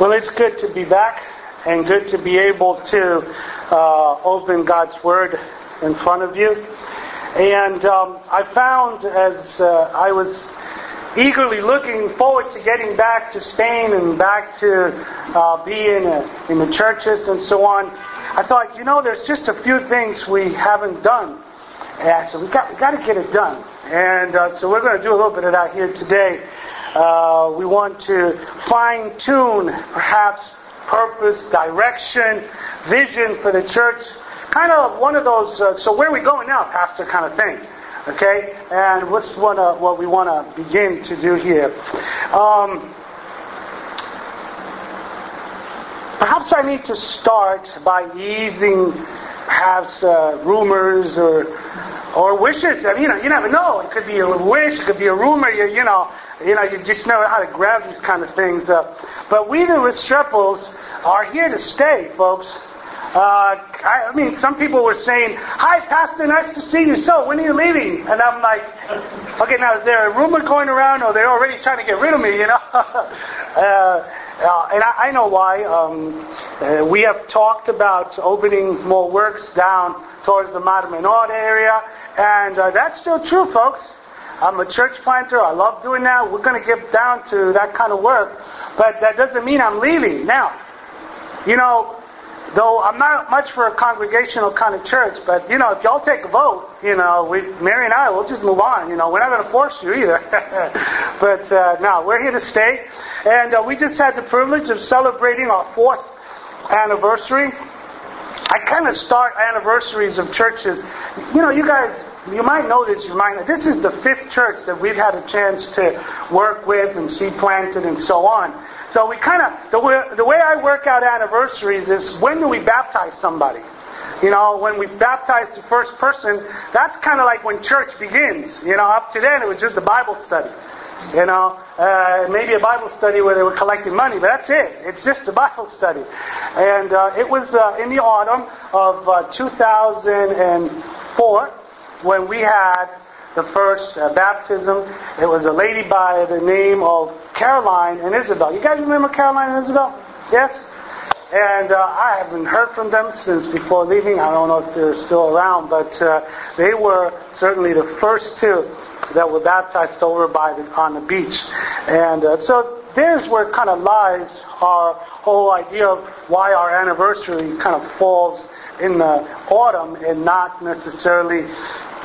Well, it's good to be back and good to be able to open God's Word in front of you. And I found as I was eagerly looking forward to getting back to Spain and back to being in the churches and so on, I thought, there's just a few things we haven't done. Yeah, so we got to get it done. And so we're going to do a little bit of that here today. We want to fine-tune, perhaps, purpose, direction, vision for the church. Kind of one of those, so where are we going now, Pastor, kind of thing. Okay? And what's what we want to begin to do here. Perhaps I need to start by easing perhaps rumors or wishes. I mean, you never know. It could be a wish, it could be a rumor. You just know how to grab these kind of things up. But we, the Restreples, are here to stay, folks. I mean, some people were saying, "Hi, Pastor, nice to see you. So, when are you leaving?" And I'm like, "Okay, now is there a rumor going around, or they're already trying to get rid of me?" And I know why. We have talked about opening more works down towards the Mar Menor area, and that's still true, folks. I'm a church planter. I love doing that. We're going to get down to that kind of work, but that doesn't mean I'm leaving. Now, though I'm not much for a congregational kind of church, but, if y'all take a vote, Mary and I, we'll just move on. We're not going to force you either. But, no, we're here to stay. And we just had the privilege of celebrating our 4th anniversary. I kind of start anniversaries of churches. You guys, you might know this, this is the 5th church that we've had a chance to work with and see planted and so on. So we kind of, the way I work out anniversaries is when do we baptize somebody? When we baptize the first person, that's kind of like when church begins. Up to then it was just a Bible study. Maybe a Bible study where they were collecting money, but that's it. It's just a Bible study. And it was in the autumn of 2004 when we had the first baptism. It was a lady by the name of Caroline and Isabel. You guys remember Caroline and Isabel? Yes? And I haven't heard from them since before leaving. I don't know if they're still around, but they were certainly the first two that were baptized over on the beach. And so there's where kind of lies our whole idea of why our anniversary kind of falls in the autumn and not necessarily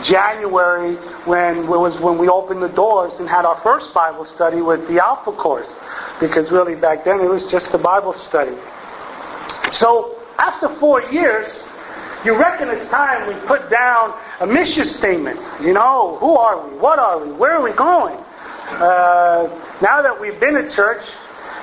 January when we opened the doors and had our first Bible study with the Alpha Course, because really back then it was just a Bible study. So after 4 years, you reckon it's time we put down a mission statement. Who are we? What are we? Where are we going? Now that we've been at church,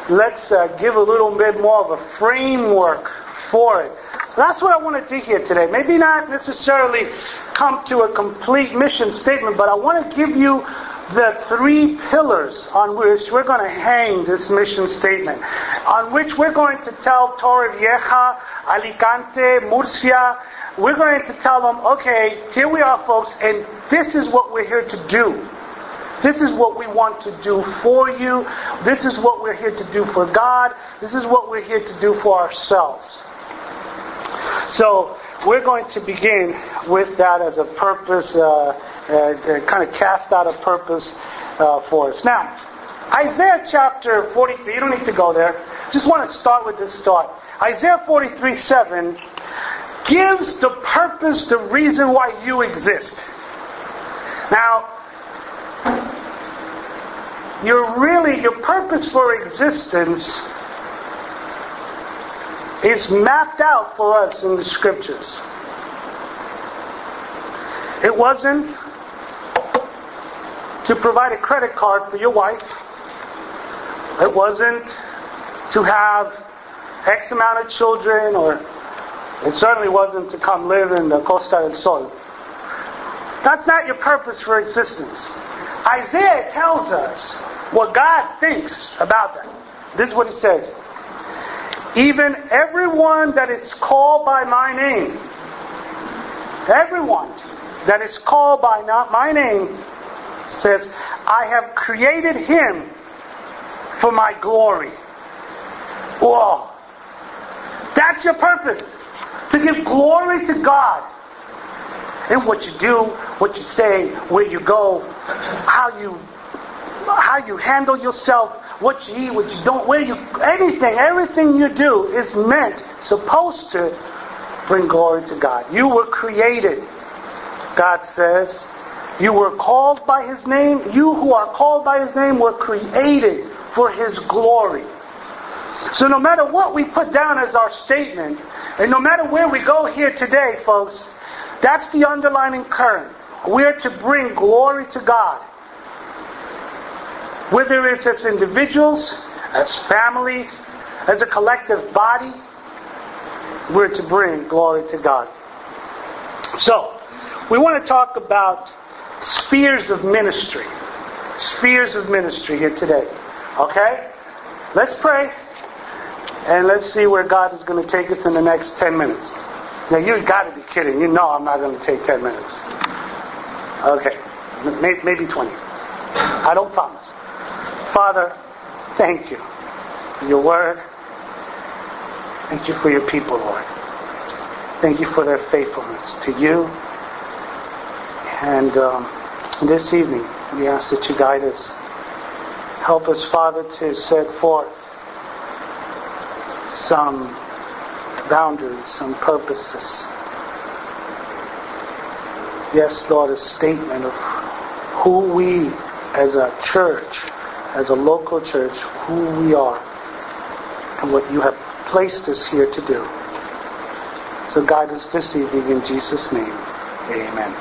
let's give a little bit more of a framework for it. So that's what I want to do here today. Maybe not necessarily come to a complete mission statement, but I want to give you the 3 pillars on which we're going to hang this mission statement, on which we're going to tell Torrevieja, Alicante, Murcia, we're going to tell them, okay, here we are, folks, and this is what we're here to do. This is what we want to do for you. This is what we're here to do for God. This is what we're here to do for ourselves. So we're going to begin with that as a purpose, kind of cast out a purpose for us. Now, Isaiah chapter 43, you don't need to go there. Just want to start with this thought. Isaiah 43:7 gives the purpose, the reason why you exist. Now, your purpose for existence is mapped out for us in the Scriptures. It wasn't to provide a credit card for your wife. It wasn't to have X amount of children, or it certainly wasn't to come live in the Costa del Sol. That's not your purpose for existence. Isaiah tells us what God thinks about that. This is what he says. Even everyone that is called by my name, says, I have created him for my glory. law. That's your purpose. To give glory to God. In what you do, what you say, where you go, how you handle yourself, what you eat, what you don't, where you, everything you do is supposed to bring glory to God. You were created, God says. You were called by His name. You who are called by His name were created for His glory. So no matter what we put down as our statement, and no matter where we go here today, folks, that's the underlining current. We're to bring glory to God. Whether it's as individuals, as families, as a collective body, we're to bring glory to God. So, we want to talk about spheres of ministry. Spheres of ministry here today. Okay? Let's pray, and let's see where God is going to take us in the next 10 minutes. Now, you've got to be kidding. You know I'm not going to take 10 minutes. Okay. Maybe 20. I don't promise. Father, thank you for your word. Thank you for your people, Lord. Thank you for their faithfulness to you. And this evening, we ask that you guide us. Help us, Father, to set forth some boundaries, some purposes. Yes, Lord, a statement of who we as a church, as a local church, who we are, and what you have placed us here to do. So guide us this evening in Jesus' name. Amen.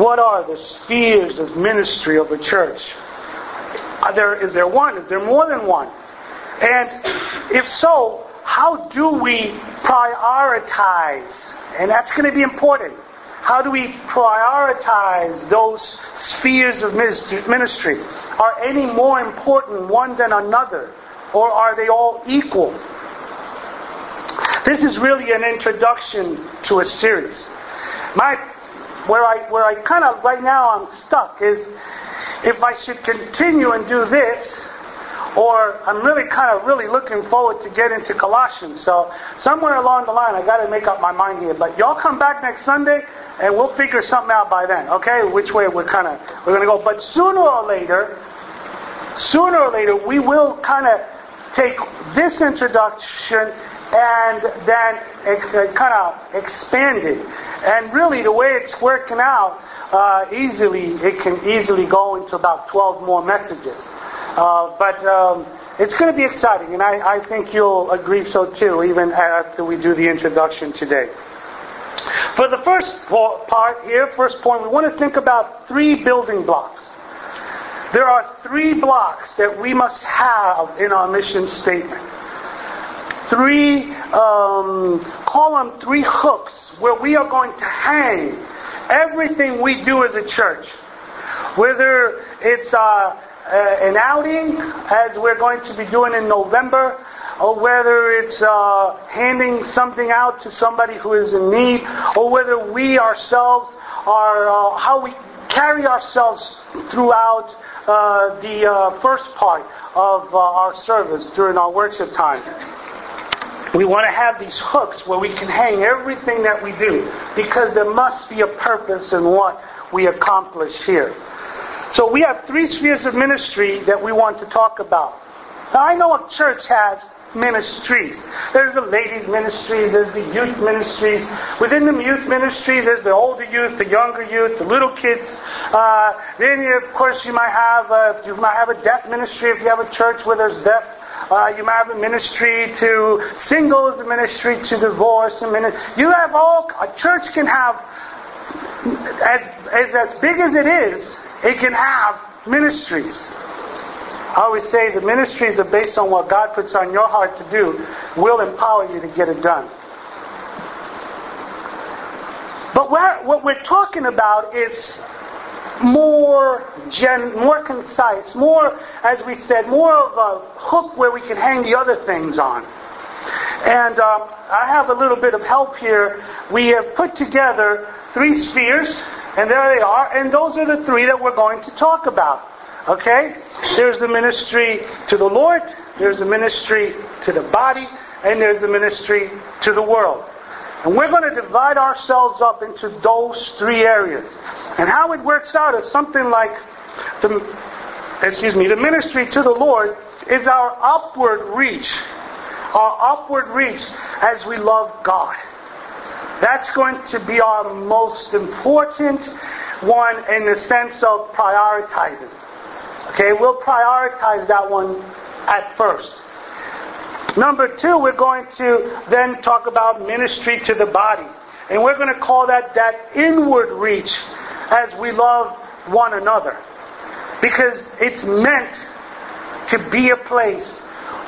What are the spheres of ministry of a church? Is there one? Is there more than one? And if so, how do we prioritize? And that's going to be important. How do we prioritize those spheres of ministry? Are any more important one than another? Or are they all equal? This is really an introduction to a series. Where I kind of, right now I'm stuck, is if I should continue and do this, or I'm really kind of really looking forward to get into Colossians. So somewhere along the line, I got to make up my mind here. But y'all come back next Sunday, and we'll figure something out by then, okay? Which way we're going to go. But sooner or later, we will kind of take this introduction and then kind of expand it. And really, the way it's working out, it can easily go into about 12 more messages. But it's going to be exciting, and I think you'll agree so too, even after we do the introduction today. For the first point, we want to think about three building blocks. There are three blocks that we must have in our mission statement. Three hooks where we are going to hang everything we do as a church. Whether it's an outing, as we're going to be doing in November, or whether it's handing something out to somebody who is in need, or whether we ourselves are how we carry ourselves throughout the first part of our service during our worship time. We want to have these hooks where we can hang everything that we do, because there must be a purpose in what we accomplish here. So we have three spheres of ministry that we want to talk about. Now, I know a church has ministries. There's the ladies' ministries, there's the youth ministries. Within the youth ministry, there's the older youth, the younger youth, the little kids. Then, of course, you might have a deaf ministry if you have a church where there's deaf. You might have a ministry to singles, a ministry to divorce. A church can have, as big as it is, it can have ministries. I always say the ministries are based on what God puts on your heart to do, will empower you to get it done. But what we're talking about is more concise, more, as we said, more of a hook where we can hang the other things on. And I have a little bit of help here. We have put together three spheres. And there they are, and those are the three that we're going to talk about. Okay? There's the ministry to the Lord, there's a ministry to the body, and there's a ministry to the world. And we're going to divide ourselves up into those three areas. And how it works out is something like the ministry to the Lord is our upward reach. Our upward reach as we love God. That's going to be our most important one in the sense of prioritizing. Okay, we'll prioritize that one at first. Number two, we're going to then talk about ministry to the body. And we're going to call that inward reach as we love one another. Because it's meant to be a place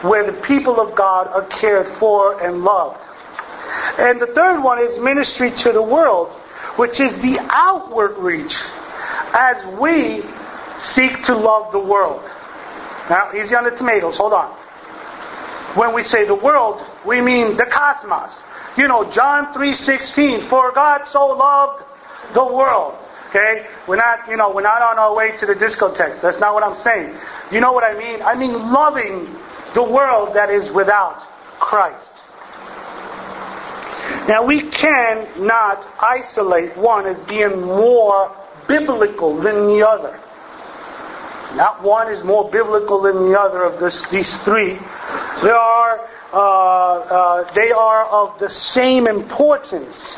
where the people of God are cared for and loved. And the third one is ministry to the world, which is the outward reach as we seek to love the world. Now, easy on the tomatoes, hold on. When we say the world, we mean the cosmos. You know, John 3:16, for God so loved the world. Okay? We're not on our way to the discotheques. That's not what I'm saying. You know what I mean? I mean loving the world that is without Christ. Now, we cannot isolate one as being more biblical than the other. Not one is more biblical than the other of these three. They are of the same importance.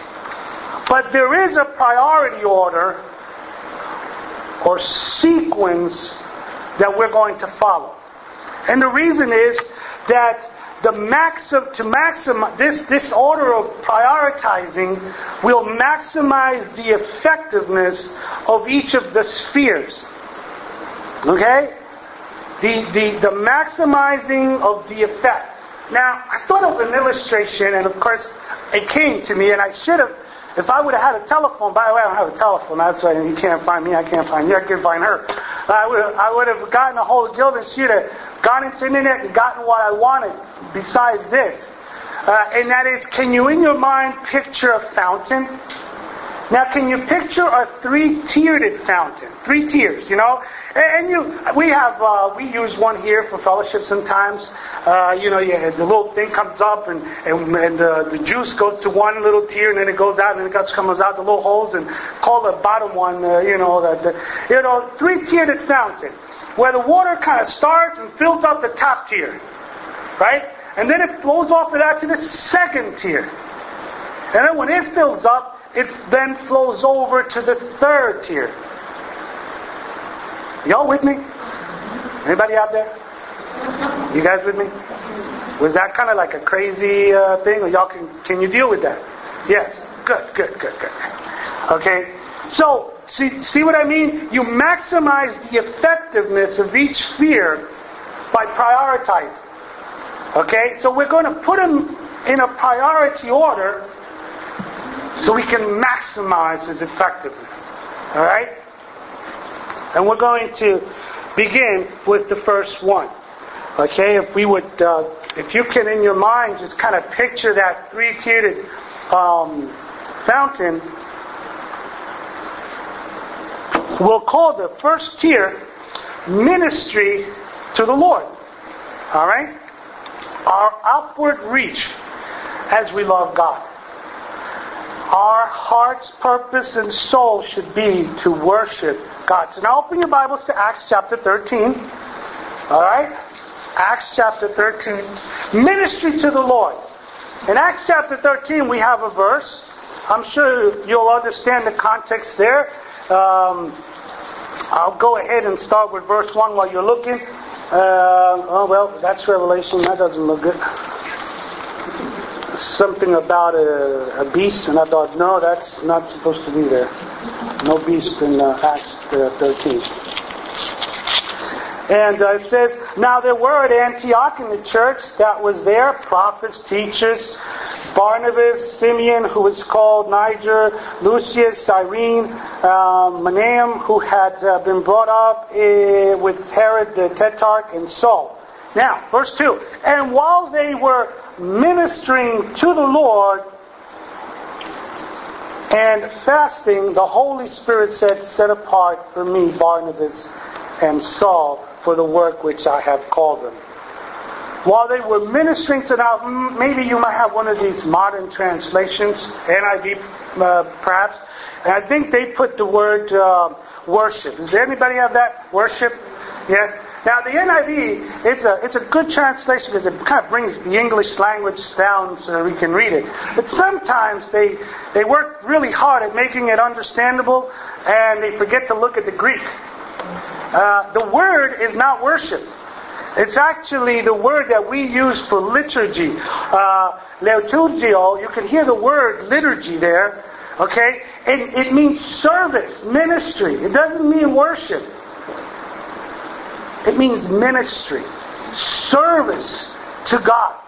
But there is a priority order or sequence that we're going to follow. And the reason is that this order of prioritizing will maximize the effectiveness of each of the spheres. Okay? The maximizing of the effect. Now, I thought of an illustration, and of course, it came to me, and I should have, if I would have had a telephone. By the way, I don't have a telephone, that's right, and you can't find me, I can't find you, I can't find her. I would have gotten a hold of Gilda, and she'd have gone into the internet and gotten what I wanted, besides this. And that is, can you in your mind picture a fountain? Now, can you picture a three-tiered fountain? Three tiers, you know? We use one here for fellowship sometimes. The little thing comes up and the juice goes to one little tier and then it goes out and it comes out the little holes and call the bottom one, three-tiered fountain where the water kind of starts and fills up the top tier, right? And then it flows off of that to the second tier. And then when it fills up, it then flows over to the third tier. Y'all with me? Anybody out there? You guys with me? Was that kind of like a crazy thing? Or y'all can you deal with that? Yes. Good. Okay. So, see what I mean? You maximize the effectiveness of each sphere by prioritizing. Okay? So we're going to put them in a priority order so we can maximize his effectiveness. All right? And we're going to begin with the first one. Okay, if you can in your mind just kind of picture that three-tiered fountain, we'll call the first tier ministry to the Lord. All right? Our outward reach as we love God. Our heart's purpose and soul should be to worship God. So now open your Bibles to Acts chapter 13. Alright? Acts chapter 13. Ministry to the Lord. In Acts chapter 13 we have a verse. I'm sure you'll understand the context there. I'll go ahead and start with verse 1 while you're looking. That's Revelation. That doesn't look good. Something about a beast, and I thought, no, that's not supposed to be there. No beast in Acts 13. And it says, now there were at Antioch in the church that was there, prophets, teachers, Barnabas, Simeon, who was called Niger, Lucius, Cyrene, Maniam, who had been brought up with Herod the Tetrarch, and Saul. Now, verse 2, and while they were ministering to the Lord and fasting, the Holy Spirit said, set apart for me Barnabas and Saul for the work which I have called them. While they were ministering to them, maybe you might have one of these modern translations, NIV perhaps. And I think they put the word worship. Does anybody have that? Worship? Yes. Now the NIV, it's a good translation because it kind of brings the English language down so that we can read it. But sometimes they work really hard at making it understandable, and they forget to look at the Greek. The word is not worship. It's actually the word that we use for liturgy. Liturgio, you can hear the word liturgy there. Okay? It means service, ministry. It doesn't mean worship. It means ministry, service to God.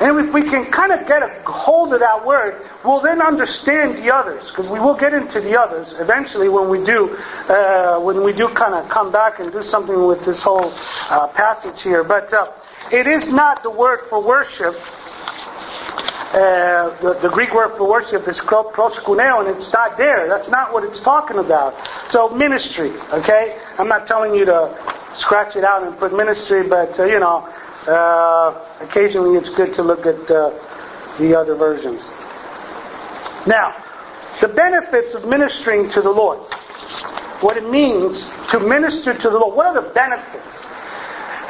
And if we can kind of get a hold of that word, we'll then understand the others, because we will get into the others eventually when we do kind of come back and do something with this whole passage here. But it is not the word for worship. The Greek word for worship is proskuneo, and it's not there. That's not what it's talking about. So ministry, okay? I'm not telling you to scratch it out and put ministry, but occasionally it's good to look at the other versions. Now, the benefits of ministering to the Lord. What it means to minister to the Lord. What are the benefits?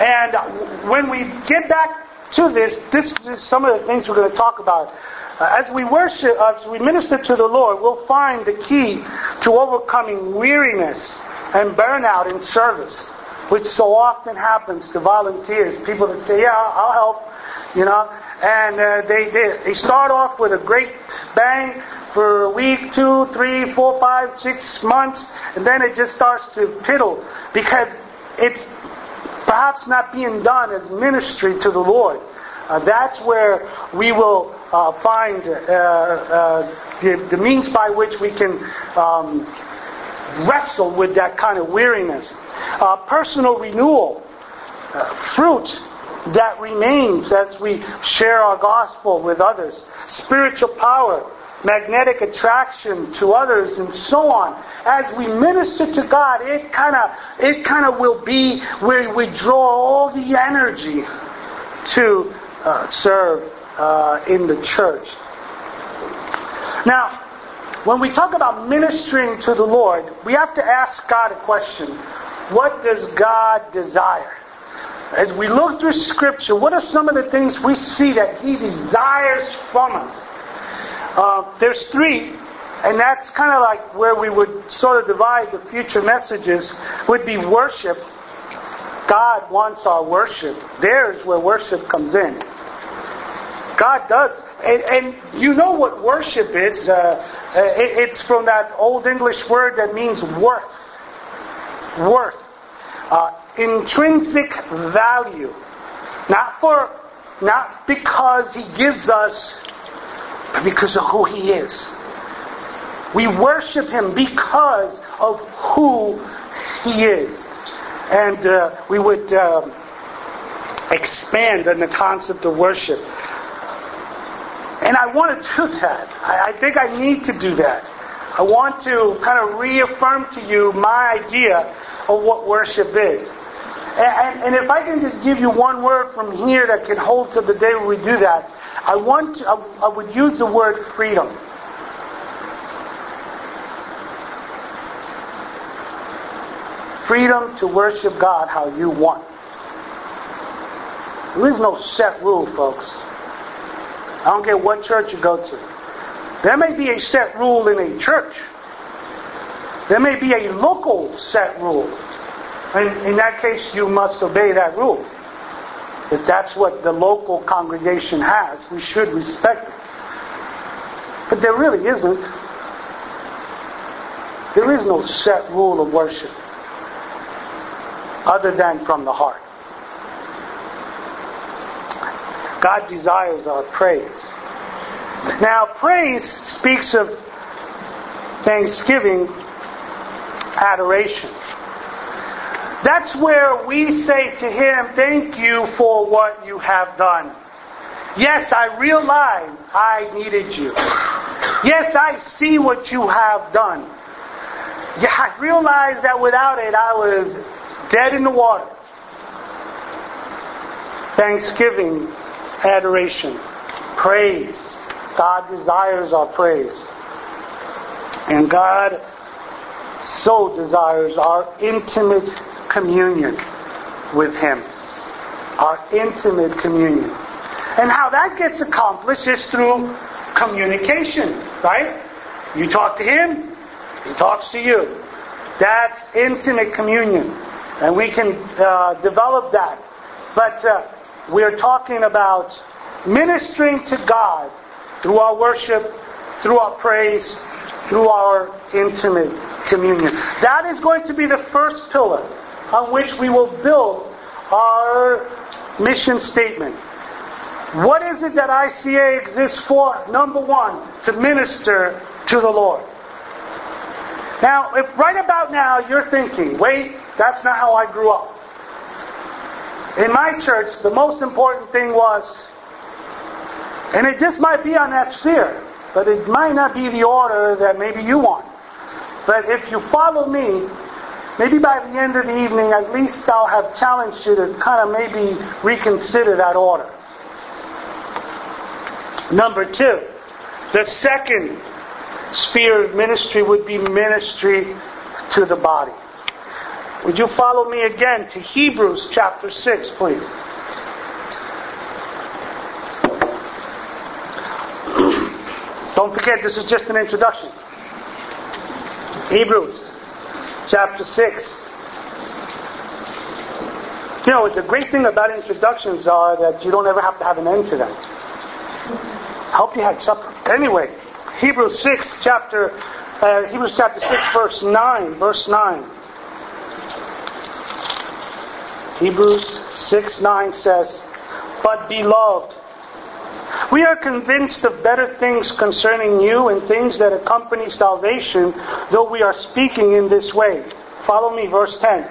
And when we get back to this is some of the things we're going to talk about. As we worship, as we minister to the Lord, we'll find the key to overcoming weariness and burnout in service, which so often happens to volunteers. People that say, yeah, I'll help, And they start off with a great bang for a week, 2, 3, 4, 5, 6 months, and then it just starts to piddle because it's perhaps not being done as ministry to the Lord. That's where we will find the means by which we can wrestle with that kind of weariness. Personal renewal, fruit that remains as we share our gospel with others. Spiritual power, magnetic attraction to others, and so on. As we minister to God, it kind of will be where we draw all the energy to serve in the church. Now, when we talk about ministering to the Lord, we have to ask God a question. What does God desire? As we look through Scripture, what are some of the things we see that He desires from us? There's 3, and that's kind of like where we would sort of divide the future messages, would be worship. God wants our worship. There's where worship comes in. God does. And you know what worship is. It's from that Old English word that means worth. Worth. Intrinsic value, not because He gives us, but because of who He is. We worship Him because of who He is, and we would expand on the concept of worship. And I want to do that. I think I need to do that. I want to kind of reaffirm to you my idea of what worship is. And if I can just give you one word from here that can hold to the day when we do that, I would use the word freedom. Freedom to worship God how you want. There is no set rule, folks. I don't care what church you go to. There may be a set rule in a church. There may be a local set rule. And in that case, you must obey that rule. If that's what the local congregation has, we should respect it. But there really isn't. There is no set rule of worship other than from the heart. God desires our praise. Now, praise speaks of thanksgiving, adoration. That's where we say to Him, thank you for what you have done. Yes, I realize I needed you. Yes, I see what you have done. Yeah, I realize that without it I was dead in the water. thanksgiving, adoration, praise. God desires our praise. And God so desires our intimate communion with Him. Our intimate communion. And how that gets accomplished is through communication, right? You talk to Him, He talks to you. That's intimate communion. And we can develop that. But we're talking about ministering to God through our worship, through our praise, through our intimate communion. That is going to be the first pillar on which we will build our mission statement. What is it that ICA exists for? Number one, to minister to the Lord. Now, if right about now you're thinking, wait, that's not how I grew up. In my church, the most important thing was, and it just might be on that sphere, but it might not be the order that maybe you want. But if you follow me, maybe by the end of the evening, at least I'll have challenged you to kind of maybe reconsider that order. Number two, the second sphere of ministry would be ministry to the body. Would you follow me again to Hebrews chapter 6, please? Don't forget, this is just an introduction. Hebrews chapter 6. You know, the great thing about introductions are that you don't ever have to have an end to them. I hope you had supper. Anyway, Hebrews chapter 6, verse 9. Hebrews 6:9 says, "But beloved, we are convinced of better things concerning you and things that accompany salvation, though we are speaking in this way." Follow me, verse 10.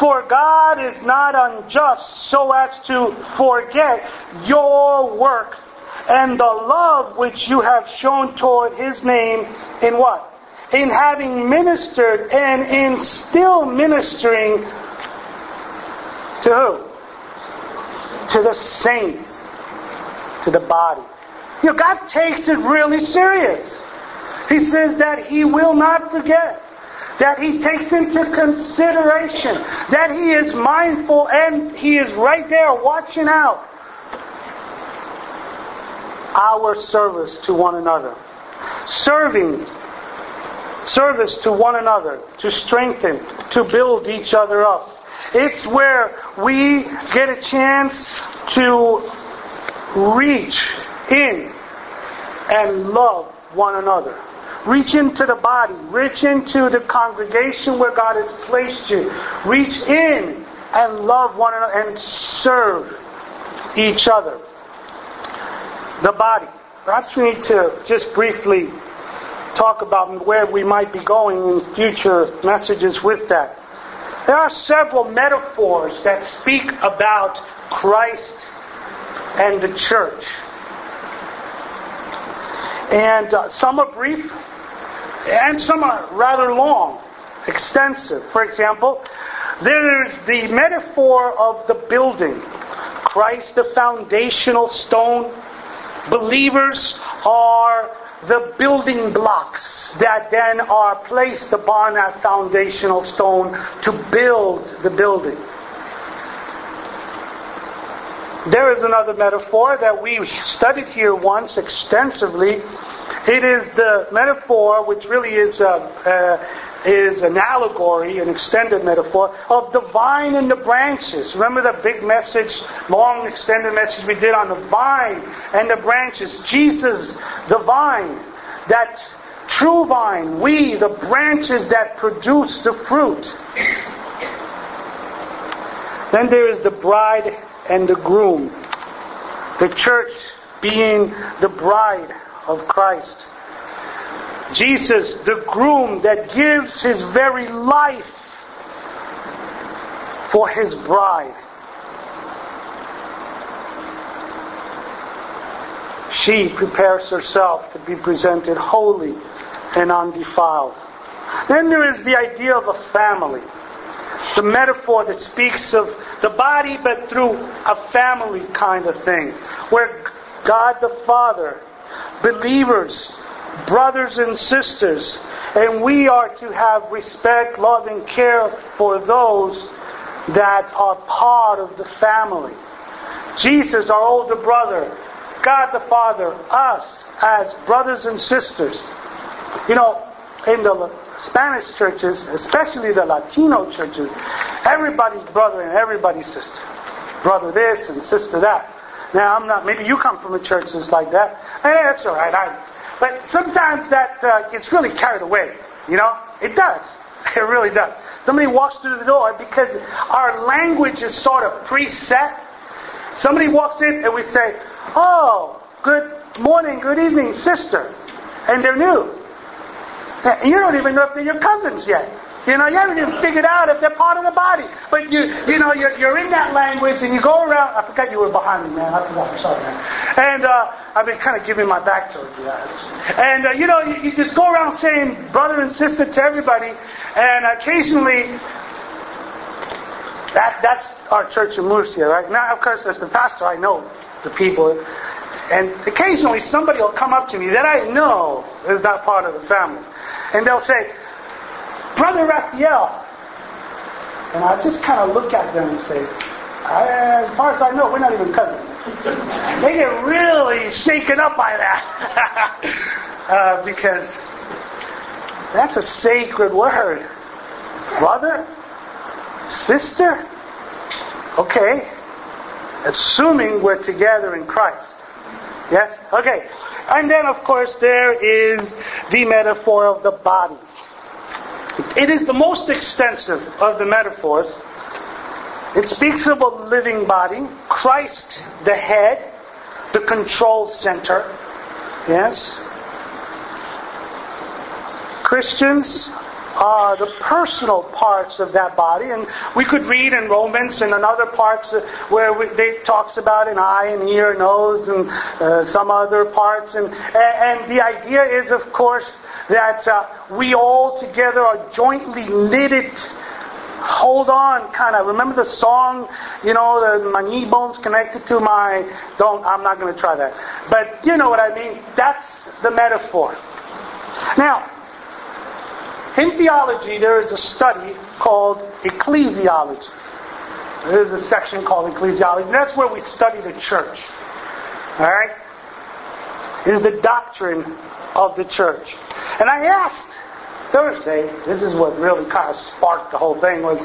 "For God is not unjust so as to forget your work and the love which you have shown toward His name in" what? "In having ministered" and "in still ministering" to who? To the saints. To the body. You know, God takes it really serious. He says that He will not forget, that He takes into consideration, that He is mindful, and He is right there watching out our service to one another. Service to one another, to strengthen, to build each other up. It's where we get a chance to reach in and love one another. Reach into the body. Reach into the congregation where God has placed you. Reach in and love one another and serve each other. The body. Perhaps we need to just briefly talk about where we might be going in future messages with that. There are several metaphors that speak about Christ and the church. And some are brief, and some are rather long, extensive. For example, there's the metaphor of the building. Christ, the foundational stone. Believers are the building blocks that then are placed upon that foundational stone to build the building. There is another metaphor that we studied here once extensively. It is the metaphor, which really is an allegory, an extended metaphor, of the vine and the branches. Remember the big message, long extended message we did on the vine and the branches. Jesus, the vine, that true vine, we, the branches that produce the fruit. Then there is the bride and the groom, the church being the bride of Christ. Jesus, the groom that gives His very life for His bride. She prepares herself to be presented holy and undefiled. Then there is the idea of a family. It's a metaphor that speaks of the body, but through a family kind of thing, where God the Father, believers, brothers and sisters, and we are to have respect, love, and care for those that are part of the family. Jesus, our older brother, God the Father, us as brothers and sisters. You know, in the Spanish churches, especially the Latino churches, everybody's brother and everybody's sister. Brother this and sister that. Now, I'm not, maybe you come from a church that's like that. Hey, that's all right. But sometimes that gets really carried away. You know, it does. It really does. Somebody walks through the door because our language is sort of preset. Somebody walks in and we say, "Oh, good morning, good evening, sister," and they're new. You don't even know if they're your cousins yet. You know, you haven't even figured out if they're part of the body. But you're in that language, and you go around. I forgot you were behind me, man. I forgot. Sorry, man. And I've been kind of giving my back to it. Yeah. And you just go around saying brother and sister to everybody, and occasionally. That's our church in Murcia, right? Now, of course, as the pastor, I know the people. And occasionally somebody will come up to me that I know is not part of the family. And they'll say, "Brother Raphael." And I just kind of look at them and say, as far as I know, we're not even cousins. They get really shaken up by that. Because that's a sacred word. Brother? Sister? Okay. Assuming we're together in Christ. Yes? Okay. And then, of course, there is the metaphor of the body. It is the most extensive of the metaphors. It speaks of a living body. Christ, the head, the control center. Yes? Christians are the personal parts of that body, and we could read in Romans and in other parts where they talks about an eye and ear, nose, and some other parts, and the idea is, of course, that we all together are jointly knitted. Hold on, kind of. Remember the song, my knee bone's connected to my. I'm not going to try that, but you know what I mean. That's the metaphor. Now, in theology, there is a study called ecclesiology. There is a section called ecclesiology. That's where we study the church. All right? It is the doctrine of the church. And I asked Thursday, this is what really kind of sparked the whole thing, was,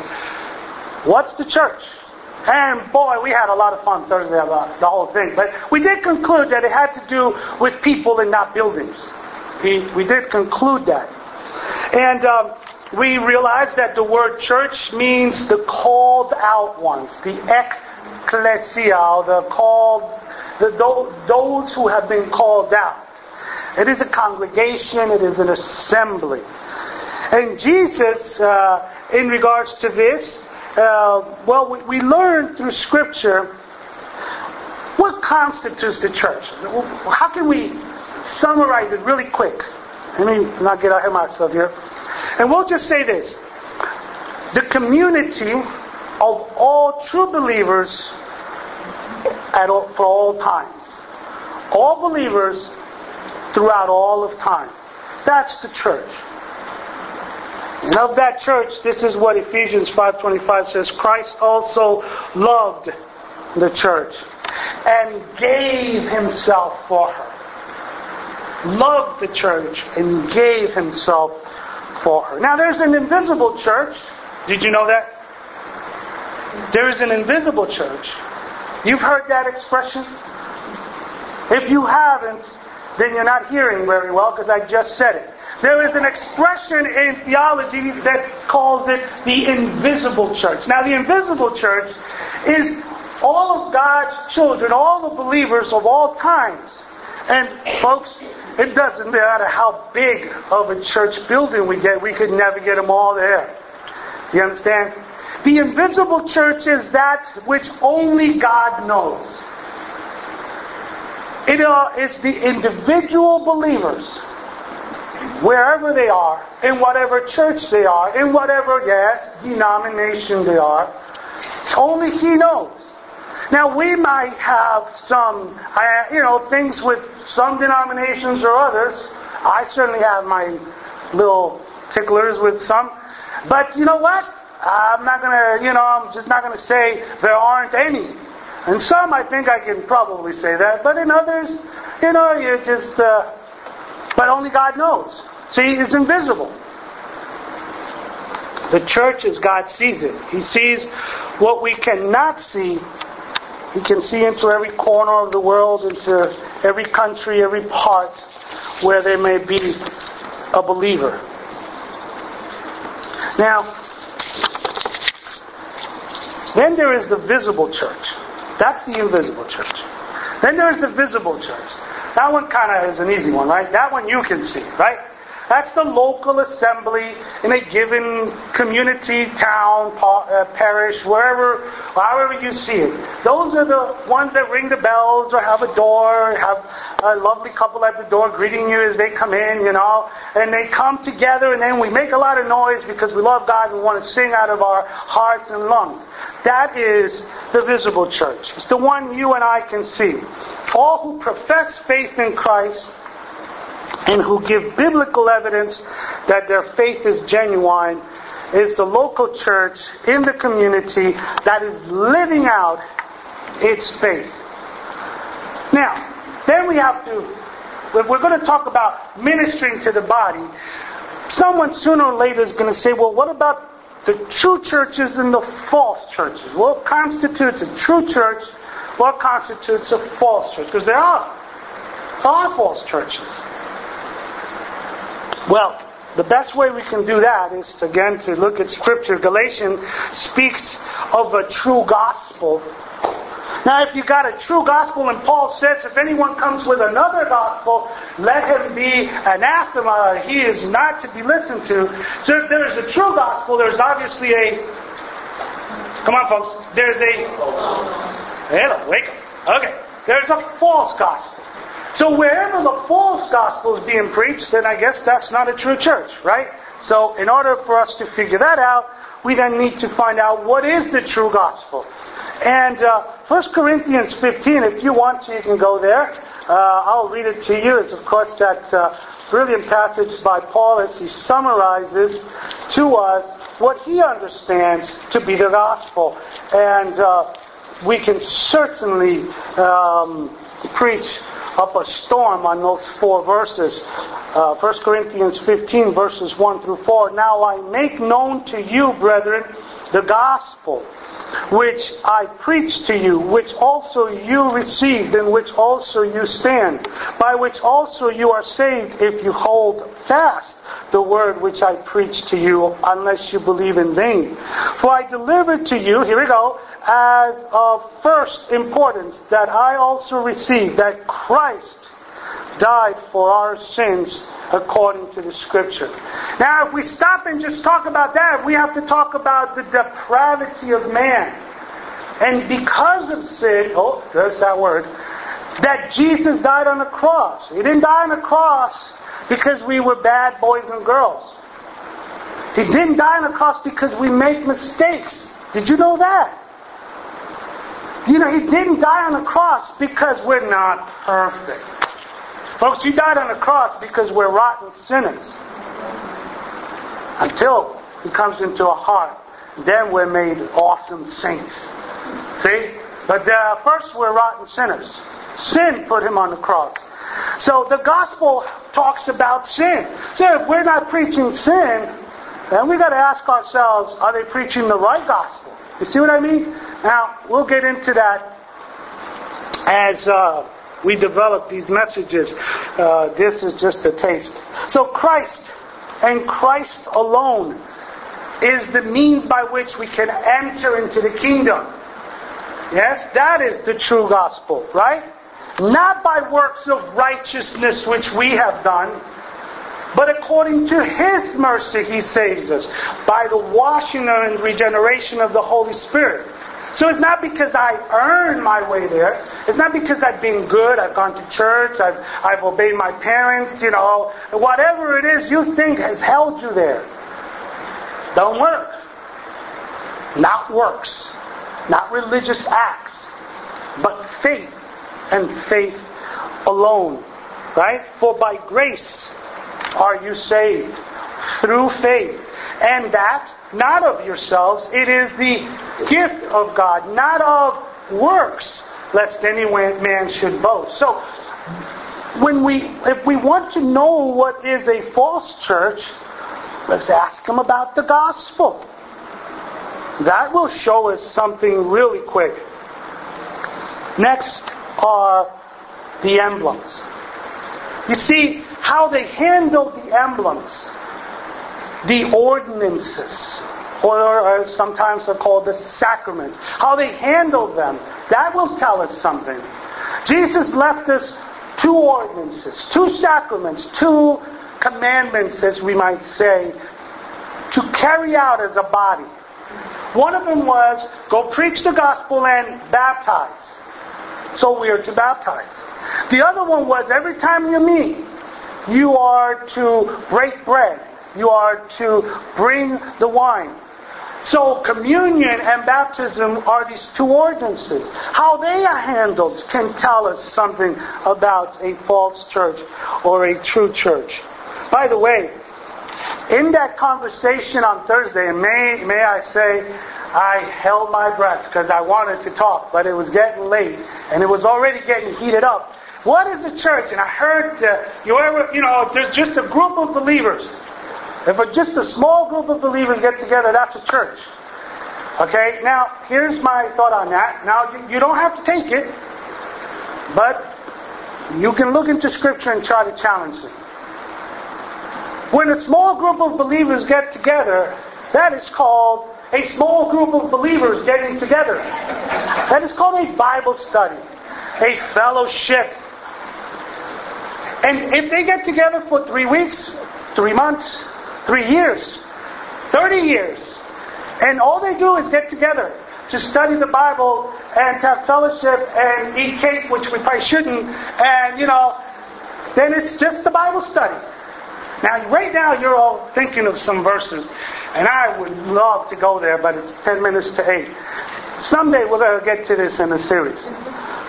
what's the church? And boy, we had a lot of fun Thursday about the whole thing. But we did conclude that it had to do with people and not buildings. We did conclude that. And we realized that the word church means the called out ones, the ecclesia, the called, those who have been called out. It is a congregation, it is an assembly. And Jesus, in regards to this, we learn through Scripture what constitutes the church. How can we summarize it really quick? Let me not get ahead of myself here. And we'll just say this. The community of all true believers for all times. All believers throughout all of time. That's the church. And of that church, this is what Ephesians 5:25 says. Christ also loved the church and gave himself for her. Loved the church and gave himself for her. Now there's an invisible church. Did you know that? There is an invisible church. You've heard that expression? If you haven't, then you're not hearing very well because I just said it. There is an expression in theology that calls it the invisible church. Now the invisible church is all of God's children, all the believers of all times. And folks, it doesn't matter how big of a church building we get, we could never get them all there. You understand? The invisible church is that which only God knows. It's the individual believers wherever they are, in whatever church they are, in whatever, yes, denomination they are. Only He knows. Now, we might have some, things with some denominations or others. I certainly have my little ticklers with some. But you know what? I'm just not going to say there aren't any. In some, I think I can probably say that. But in others, you're just... but only God knows. See, it's invisible. The church, as God sees it, He sees what we cannot see. He can see into every corner of the world, into every country, every part where there may be a believer. Now, then there is the visible church. That's the invisible church. Then there is the visible church. That one kind of is an easy one, right? That one you can see, right? That's the local assembly in a given community, town, parish, however you see it. Those are the ones that ring the bells or have a door, have a lovely couple at the door greeting you as they come in, and they come together, and then we make a lot of noise because we love God and we want to sing out of our hearts and lungs. That is the visible church. It's the one you and I can see. All who profess faith in Christ and who give biblical evidence that their faith is genuine is the local church in the community that is living out its faith. Now, then we have to, if we're going to talk about ministering to the body, someone sooner or later is going to say, well, what about the true churches and the false churches? What constitutes a true church? What constitutes a false church? Because there are false churches. Well, the best way we can do that is, again, to look at Scripture. Galatians speaks of a true gospel. Now, if you got a true gospel, and Paul says, if anyone comes with another gospel, let him be anathema. He is not to be listened to. So if there is a true gospel, there's obviously a... Come on, folks. There's a... Wake up. Okay. There's a false gospel. So wherever the false gospel is being preached, then I guess that's not a true church, right? So in order for us to figure that out, we then need to find out what is the true gospel. And 1 Corinthians 15, if you want to, you can go there. I'll read it to you. It's, of course, that brilliant passage by Paul as he summarizes to us what he understands to be the gospel. And we can certainly preach up a storm on those four verses. 1 Corinthians 15, verses 1 through 4. Now I make known to you, brethren, the gospel, which I preached to you, which also you received, in which also you stand, by which also you are saved, if you hold fast the word which I preached to you, unless you believe in vain. For I delivered to you, here we go, as of first importance, that I also received, that Christ died for our sins according to the Scripture. Now, if we stop and just talk about that, we have to talk about the depravity of man. And because of sin, there's that word, that Jesus died on the cross. He didn't die on the cross because we were bad boys and girls. He didn't die on the cross because we make mistakes. Did you know that? He didn't die on the cross because we're not perfect. Folks, He died on the cross because we're rotten sinners. Until He comes into our heart, then we're made awesome saints. See? But first we're rotten sinners. Sin put Him on the cross. So the gospel talks about sin. See, if we're not preaching sin, then we got to ask ourselves, are they preaching the right gospel? You see what I mean? Now, we'll get into that as we develop these messages. This is just a taste. So Christ and Christ alone is the means by which we can enter into the kingdom. Yes, that is the true gospel, right? Not by works of righteousness which we have done, but according to His mercy He saves us by the washing and regeneration of the Holy Spirit. So it's not because I earned my way there. It's not because I've been good, I've gone to church, I've obeyed my parents, you know. Whatever it is you think has held you there. Don't work. Not works. Not religious acts. But faith and faith alone. Right? For by grace are you saved through faith. And that not of yourselves, it is the gift of God, not of works, lest any man should boast. So, if we want to know what is a false church, let's ask them about the gospel. That will show us something really quick. Next are the emblems. You see, how they handled the emblems, the ordinances, or sometimes they're called the sacraments, how they handled them, that will tell us something. Jesus left us two ordinances, two sacraments, two commandments, as we might say, to carry out as a body. One of them was, go preach the gospel and baptize. So we are to baptize. The other one was, every time you meet, you are to break bread. You are to bring the wine. So communion and baptism are these two ordinances. How they are handled can tell us something about a false church or a true church. By the way, in that conversation on Thursday, may I say, I held my breath because I wanted to talk, but it was getting late and it was already getting heated up. What is the church? And I heard, there's just a group of believers. If just a small group of believers get together, that's a church. Okay, now, here's my thought on that. Now, you don't have to take it, but you can look into Scripture and try to challenge it. When a small group of believers get together, that is called a small group of believers getting together. That is called a Bible study, a fellowship. And if they get together for 3 weeks, 3 months, 3 years, 30 years, and all they do is get together to study the Bible and have fellowship and eat cake, which we probably shouldn't, and then it's just the Bible study. Now, right now, you're all thinking of some verses, and I would love to go there, but it's 7:50. Someday we're going to get to this in a series.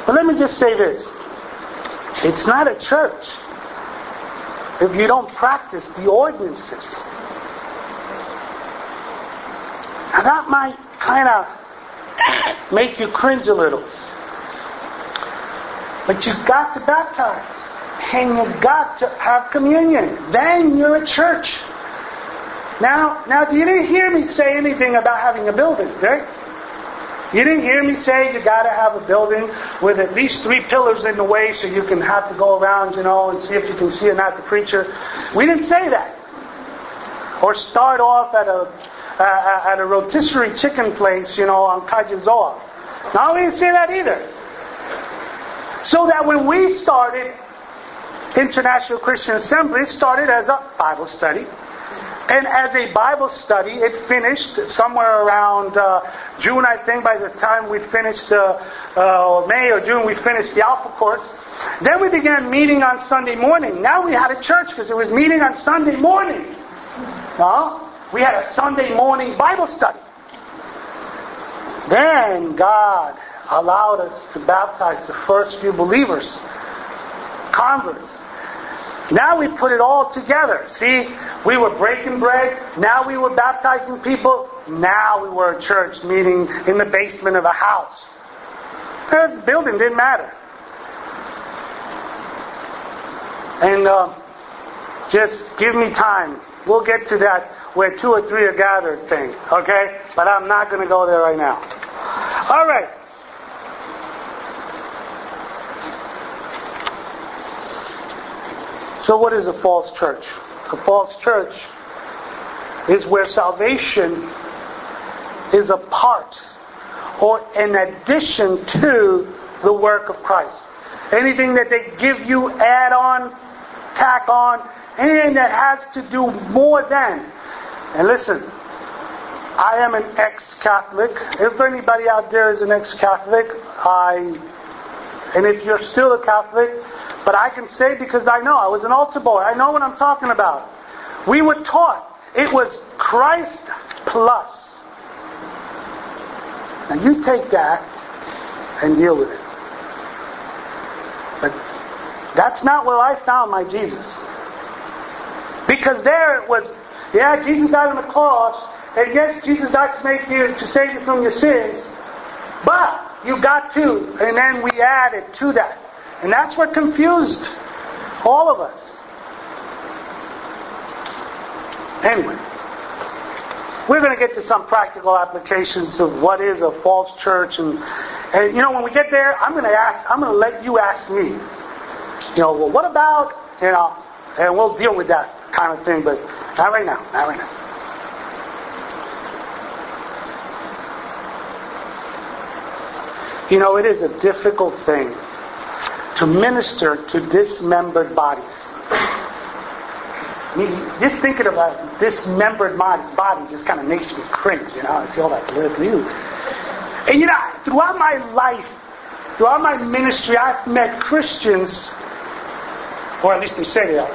But let me just say this. It's not a church if you don't practice the ordinances. Now, that might kind of make you cringe a little. But you've got to baptize. And you've got to have communion. Then you're a church. Now, you didn't hear me say anything about having a building, right? You didn't hear me say you got to have a building with at least 3 pillars in the way so you can have to go around, and see if you can see or not the preacher. We didn't say that. Or start off at a rotisserie chicken place, on Kajizoa. No, we didn't say that either. So that when we started International Christian Assembly, started as a Bible study. And as a Bible study, it finished somewhere around June, I think, by the time we finished, May or June, we finished the Alpha Course. Then we began meeting on Sunday morning. Now we had a church because it was meeting on Sunday morning. We had a Sunday morning Bible study. Then God allowed us to baptize the first few believers. Converts. Now we put it all together. See, we were breaking bread. Now we were baptizing people. Now we were a church meeting in the basement of a house. The building didn't matter. And just give me time. We'll get to that where 2 or 3 are gathered thing. Okay? But I'm not going to go there right now. All right. So what is a false church? A false church is where salvation is a part or an addition to the work of Christ. Anything that they give you, add on, tack on, anything that has to do more than. And listen, I am an ex-Catholic. If anybody out there is an ex-Catholic, and if you're still a Catholic, but I can say because I know. I was an altar boy. I know what I'm talking about. We were taught it was Christ plus. Now you take that and deal with it. But that's not where I found my Jesus. Because there it was, yeah, Jesus died on the cross, and yes, Jesus died to make you, to save you from your sins, but you got to, and then we added to that. And that's what confused all of us. Anyway, we're going to get to some practical applications of what is a false church, and you know, when we get there, I'm going to let you ask me. You know, well, what about, you know, and we'll deal with that kind of thing, but not right now, not right now. You know, it is a difficult thing to minister to dismembered bodies. I mean, just thinking about dismembered body just kind of makes me cringe, you know. I see all that blood. And you know, throughout my life, throughout my ministry, I've met Christians, or at least we say they are,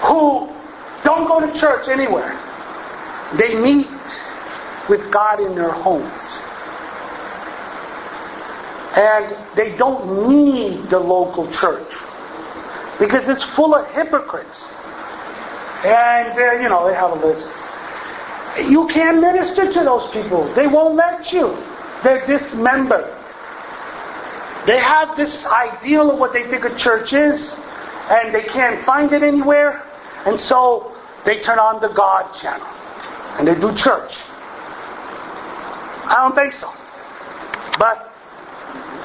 who don't go to church anywhere. They meet with God in their homes. And they don't need the local church because it's full of hypocrites. And, you know, they have a list. You can't minister to those people. They won't let you. They're dismembered. They have this ideal of what they think a church is, and they can't find it anywhere, and so they turn on the God channel, and they do church. I don't think so. But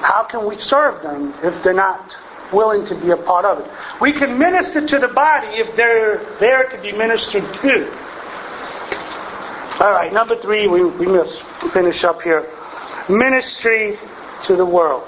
how can we serve them if they're not willing to be a part of it? We can minister to the body if they're there to be ministered to. All right, number 3, we must finish up here. Ministry to the world.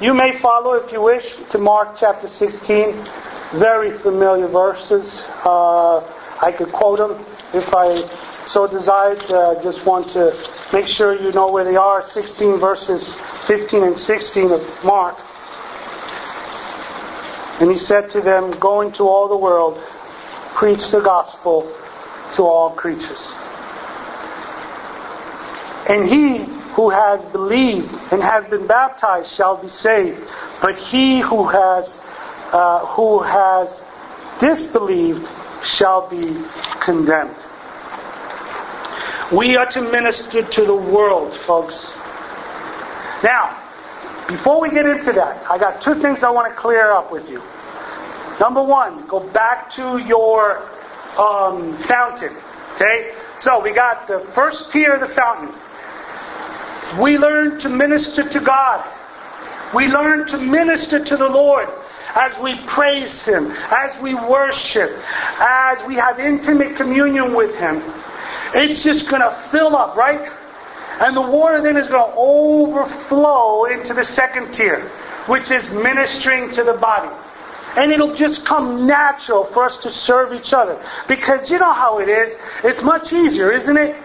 You may follow, if you wish, to Mark chapter 16. Very familiar verses. I could quote them if I so desired. I just want to make sure you know where they are. 16 verses 15 and 16 of Mark. And he said to them, "Go into all the world, preach the gospel to all creatures. And he who has believed and has been baptized shall be saved, but he who has disbelieved shall be condemned." We are to minister to the world, folks. Now, before we get into that, I got 2 things I want to clear up with you. Number 1, go back to your fountain. Okay, so we got the first tier of the fountain. We learn to minister to God. We learn to minister to the Lord as we praise Him, as we worship, as we have intimate communion with Him. It's just going to fill up, right? And the water then is going to overflow into the second tier, which is ministering to the body. And it'll just come natural for us to serve each other. Because you know how it is. It's much easier, isn't it?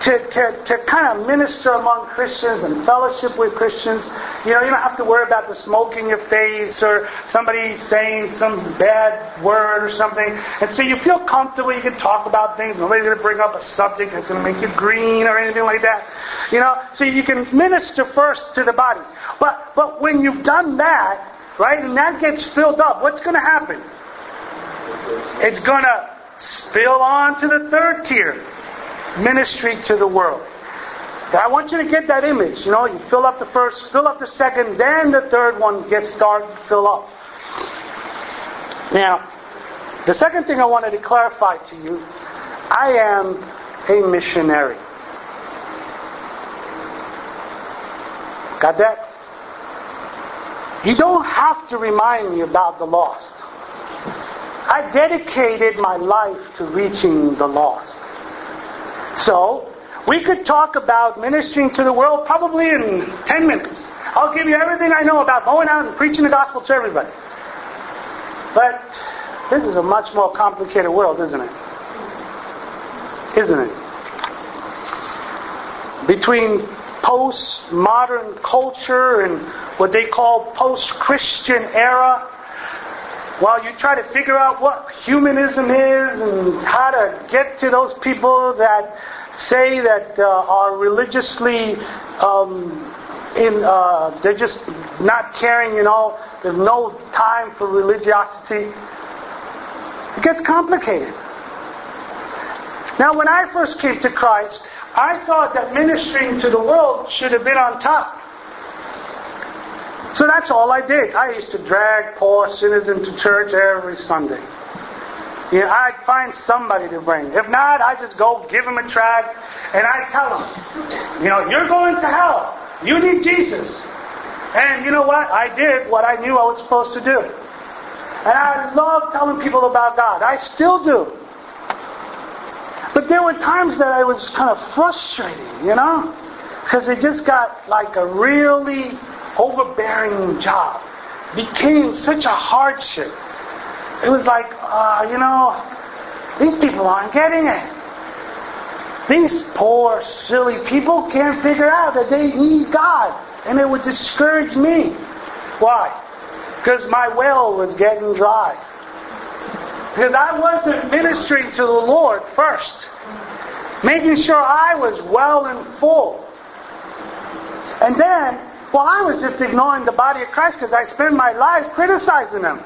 To kind of minister among Christians and fellowship with Christians. You know, you don't have to worry about the smoke in your face or somebody saying some bad word or something. And so you feel comfortable, you can talk about things, nobody's going to bring up a subject that's going to make you green or anything like that. You know, so you can minister first to the body. But when you've done that, right, and that gets filled up, what's going to happen? It's going to spill on to the third tier. Ministry to the world. I want you to get that image. You know, you fill up the first, fill up the second, then the third one gets started to fill up. Now, the second thing I wanted to clarify to you, I am a missionary. Got that? You don't have to remind me about the lost. I dedicated my life to reaching the lost. So, we could talk about ministering to the world probably in 10 minutes. I'll give you everything I know about going out and preaching the gospel to everybody. But this is a much more complicated world, isn't it? isn't it? Between post-modern culture and what they call post-Christian era, while you try to figure out what humanism is and how to get to those people that say that are religiously they're just not caring, there's no time for religiosity. It gets complicated. Now, when I first came to Christ, I thought that ministering to the world should have been on top. So that's all I did. I used to drag poor sinners into church every Sunday. I'd find somebody to bring. If not, I just go give them a tract and I tell them, you're going to hell. You need Jesus. And you know what? I did what I knew I was supposed to do. And I love telling people about God. I still do. But there were times that I was kind of frustrated, because it just got like a really overbearing job. Became such a hardship. It was like, these people aren't getting it. These poor, silly people can't figure out that they need God. And it would discourage me. Why? Because my well was getting dry. Because I wasn't ministering to the Lord first. Making sure I was well and full. And then, I was just ignoring the body of Christ because I spent my life criticizing them.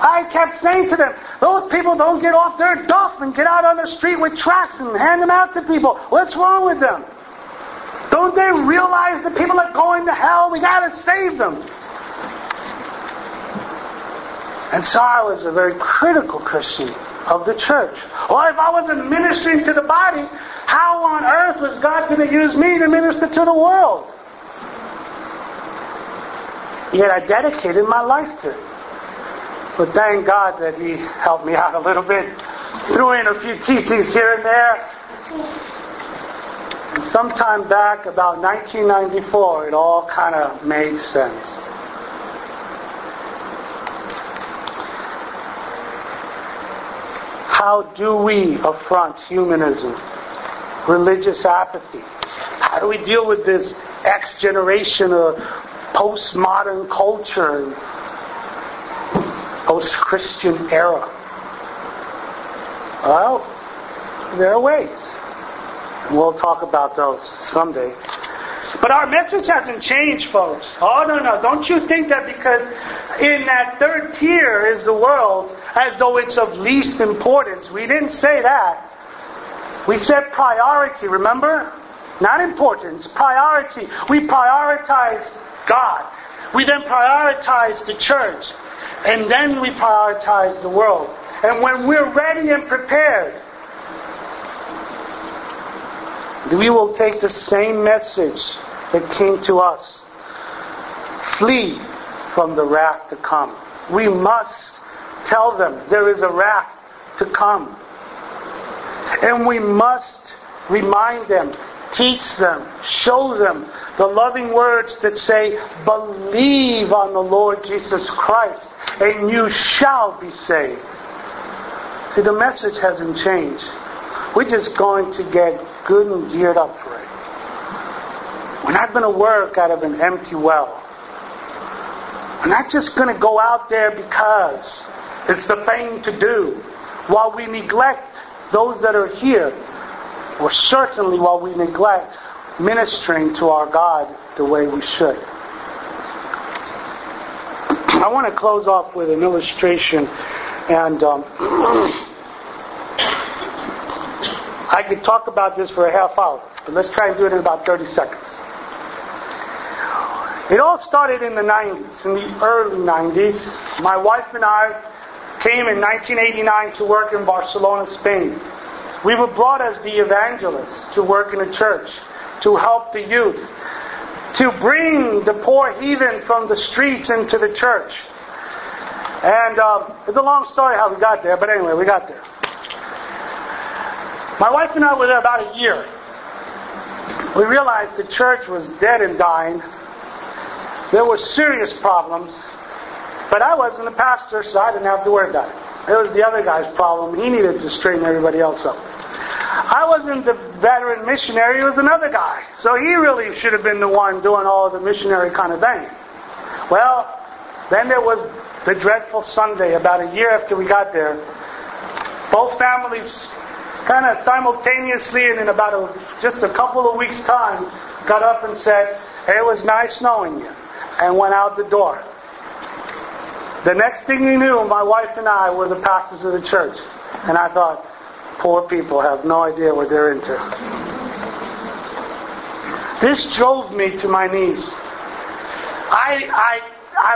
I kept saying to them, those people don't get off their duff and get out on the street with tracts and hand them out to people. What's wrong with them? Don't they realize the people are going to hell? We got to save them. And so I was a very critical Christian of the church. Well, if I wasn't ministering to the body, how on earth was God going to use me to minister to the world? Yet I dedicated my life to it. But thank God that He helped me out a little bit. Threw in a few teachings here and there. And sometime back, about 1994, it all kind of made sense. How do we affront humanism, religious apathy? How do we deal with this X generation of postmodern culture, post-Christian era? Well, there are ways. We'll talk about those someday. But our message hasn't changed, folks. Oh, no. Don't you think that because in that third tier is the world, as though it's of least importance. We didn't say that. We said priority, remember? Not importance, priority. We prioritize God. We then prioritize the church. And then we prioritize the world. And when we're ready and prepared, we will take the same message that came to us. Flee from the wrath to come. We must tell them there is a wrath to come. And we must remind them, teach them, show them the loving words that say, believe on the Lord Jesus Christ and you shall be saved. See, the message hasn't changed. We're just going to get good and geared up for it. We're not going to work out of an empty well. We're not just going to go out there because it's the thing to do, while we neglect those that are here. Or certainly while we neglect ministering to our God the way we should. I want to close off with an illustration, and I could talk about this for a half hour, but let's try and do it in about 30 seconds. It all started in the 90s, in the early 90s. My wife and I came in 1989 to work in Barcelona, Spain. We were brought as the evangelists to work in the church, to help the youth, to bring the poor heathen from the streets into the church. And it's a long story how we got there, but anyway, we got there. My wife and I were there about a year. We realized the church was dead and dying. There were serious problems, but I wasn't a pastor, so I didn't have to worry about it. It was the other guy's problem. He needed to straighten everybody else up. I wasn't the veteran missionary, it was another guy. So he really should have been the one doing all the missionary kind of thing. Well, then there was the dreadful Sunday, about a year after we got there. Both families kind of simultaneously and in about just a couple of weeks' time got up and said, "Hey, it was nice knowing you," and went out the door. The next thing you knew, my wife and I were the pastors of the church. And I thought, poor people have no idea what they're into. This drove me to my knees. I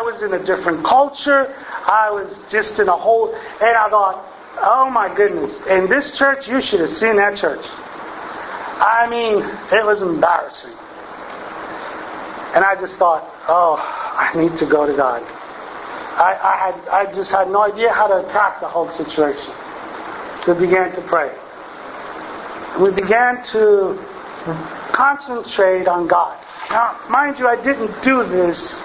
was in a different culture. I was just in a whole... And I thought, oh my goodness, in this church, you should have seen that church. I mean, it was embarrassing. And I just thought, oh, I need to go to God. I just had no idea how to attack the whole situation. So we began to pray. We began to concentrate on God. Now, mind you, I didn't do this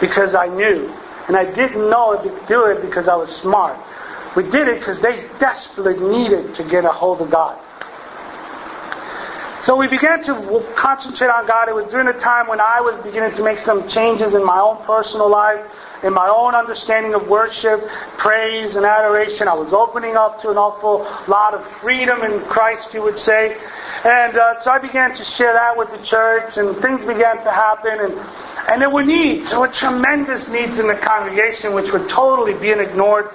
because I knew. And I didn't know to do it because I was smart. We did it because they desperately needed to get a hold of God. So we began to concentrate on God. It was during a time when I was beginning to make some changes in my own personal life, in my own understanding of worship, praise, and adoration. I was opening up to an awful lot of freedom in Christ, you would say. And so I began to share that with the church, and things began to happen. And there were needs. There were tremendous needs in the congregation, which were totally being ignored.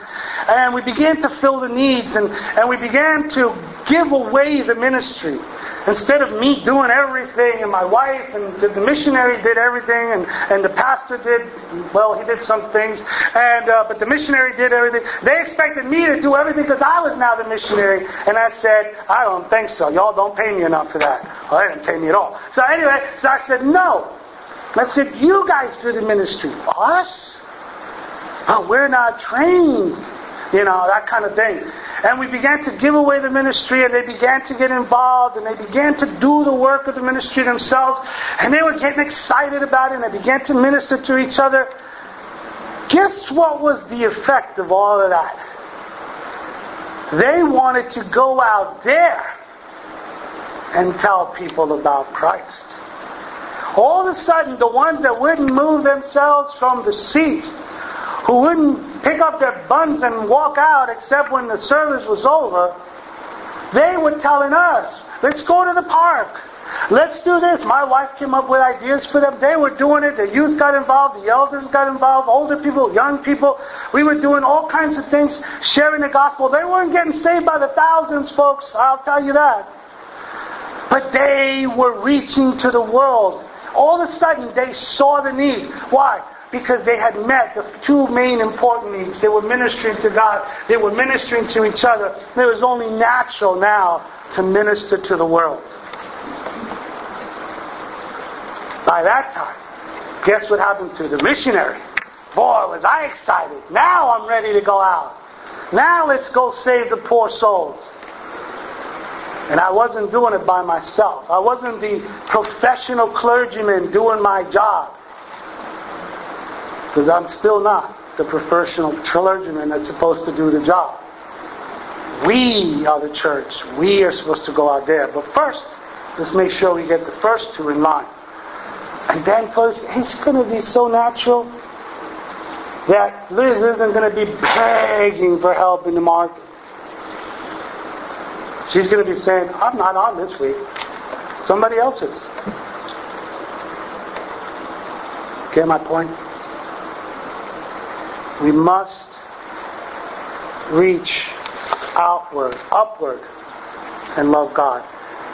And we began to fill the needs, and we began to give away the ministry. Instead of me doing everything, and my wife, and the missionary did everything, and the pastor did, well, he did some things, and but the missionary did everything. They expected me to do everything because I was now the missionary, and I said, I don't think so. Y'all don't pay me enough for that. Well, they didn't pay me at all. So anyway, so I said, no. I said, you guys do the ministry. Us? Oh, we're not trained. You know, that kind of thing. And we began to give away the ministry, and they began to get involved, and they began to do the work of the ministry themselves, and they were getting excited about it, and they began to minister to each other. Guess what was the effect of all of that? They wanted to go out there and tell people about Christ. All of a sudden, the ones that wouldn't move themselves from the seats, who wouldn't pick up their buns and walk out except when the service was over, they were telling us, let's go to the park. Let's do this. My wife came up with ideas for them. They were doing it. The youth got involved. The elders got involved. Older people, young people. We were doing all kinds of things, sharing the gospel. They weren't getting saved by the thousands, folks. I'll tell you that. But they were reaching to the world. All of a sudden, they saw the need. Why? Because they had met the two main important needs. They were ministering to God. They were ministering to each other. It was only natural now to minister to the world. By that time, guess what happened to the missionary? Boy, was I excited. Now I'm ready to go out. Now let's go save the poor souls. And I wasn't doing it by myself. I wasn't the professional clergyman doing my job. Because I'm still not the professional clergyman that's supposed to do the job. We are the church. We are supposed to go out there. But first, let's make sure we get the first two in line. And then, folks, it's going to be so natural that Liz isn't going to be begging for help in the market. She's going to be saying, I'm not on this week. Somebody else is. Get my point? We must reach outward, upward, and love God.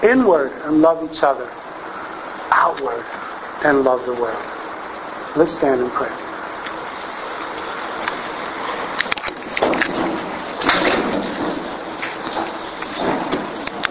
Inward and love each other. Outward and love the world. Let's stand and pray.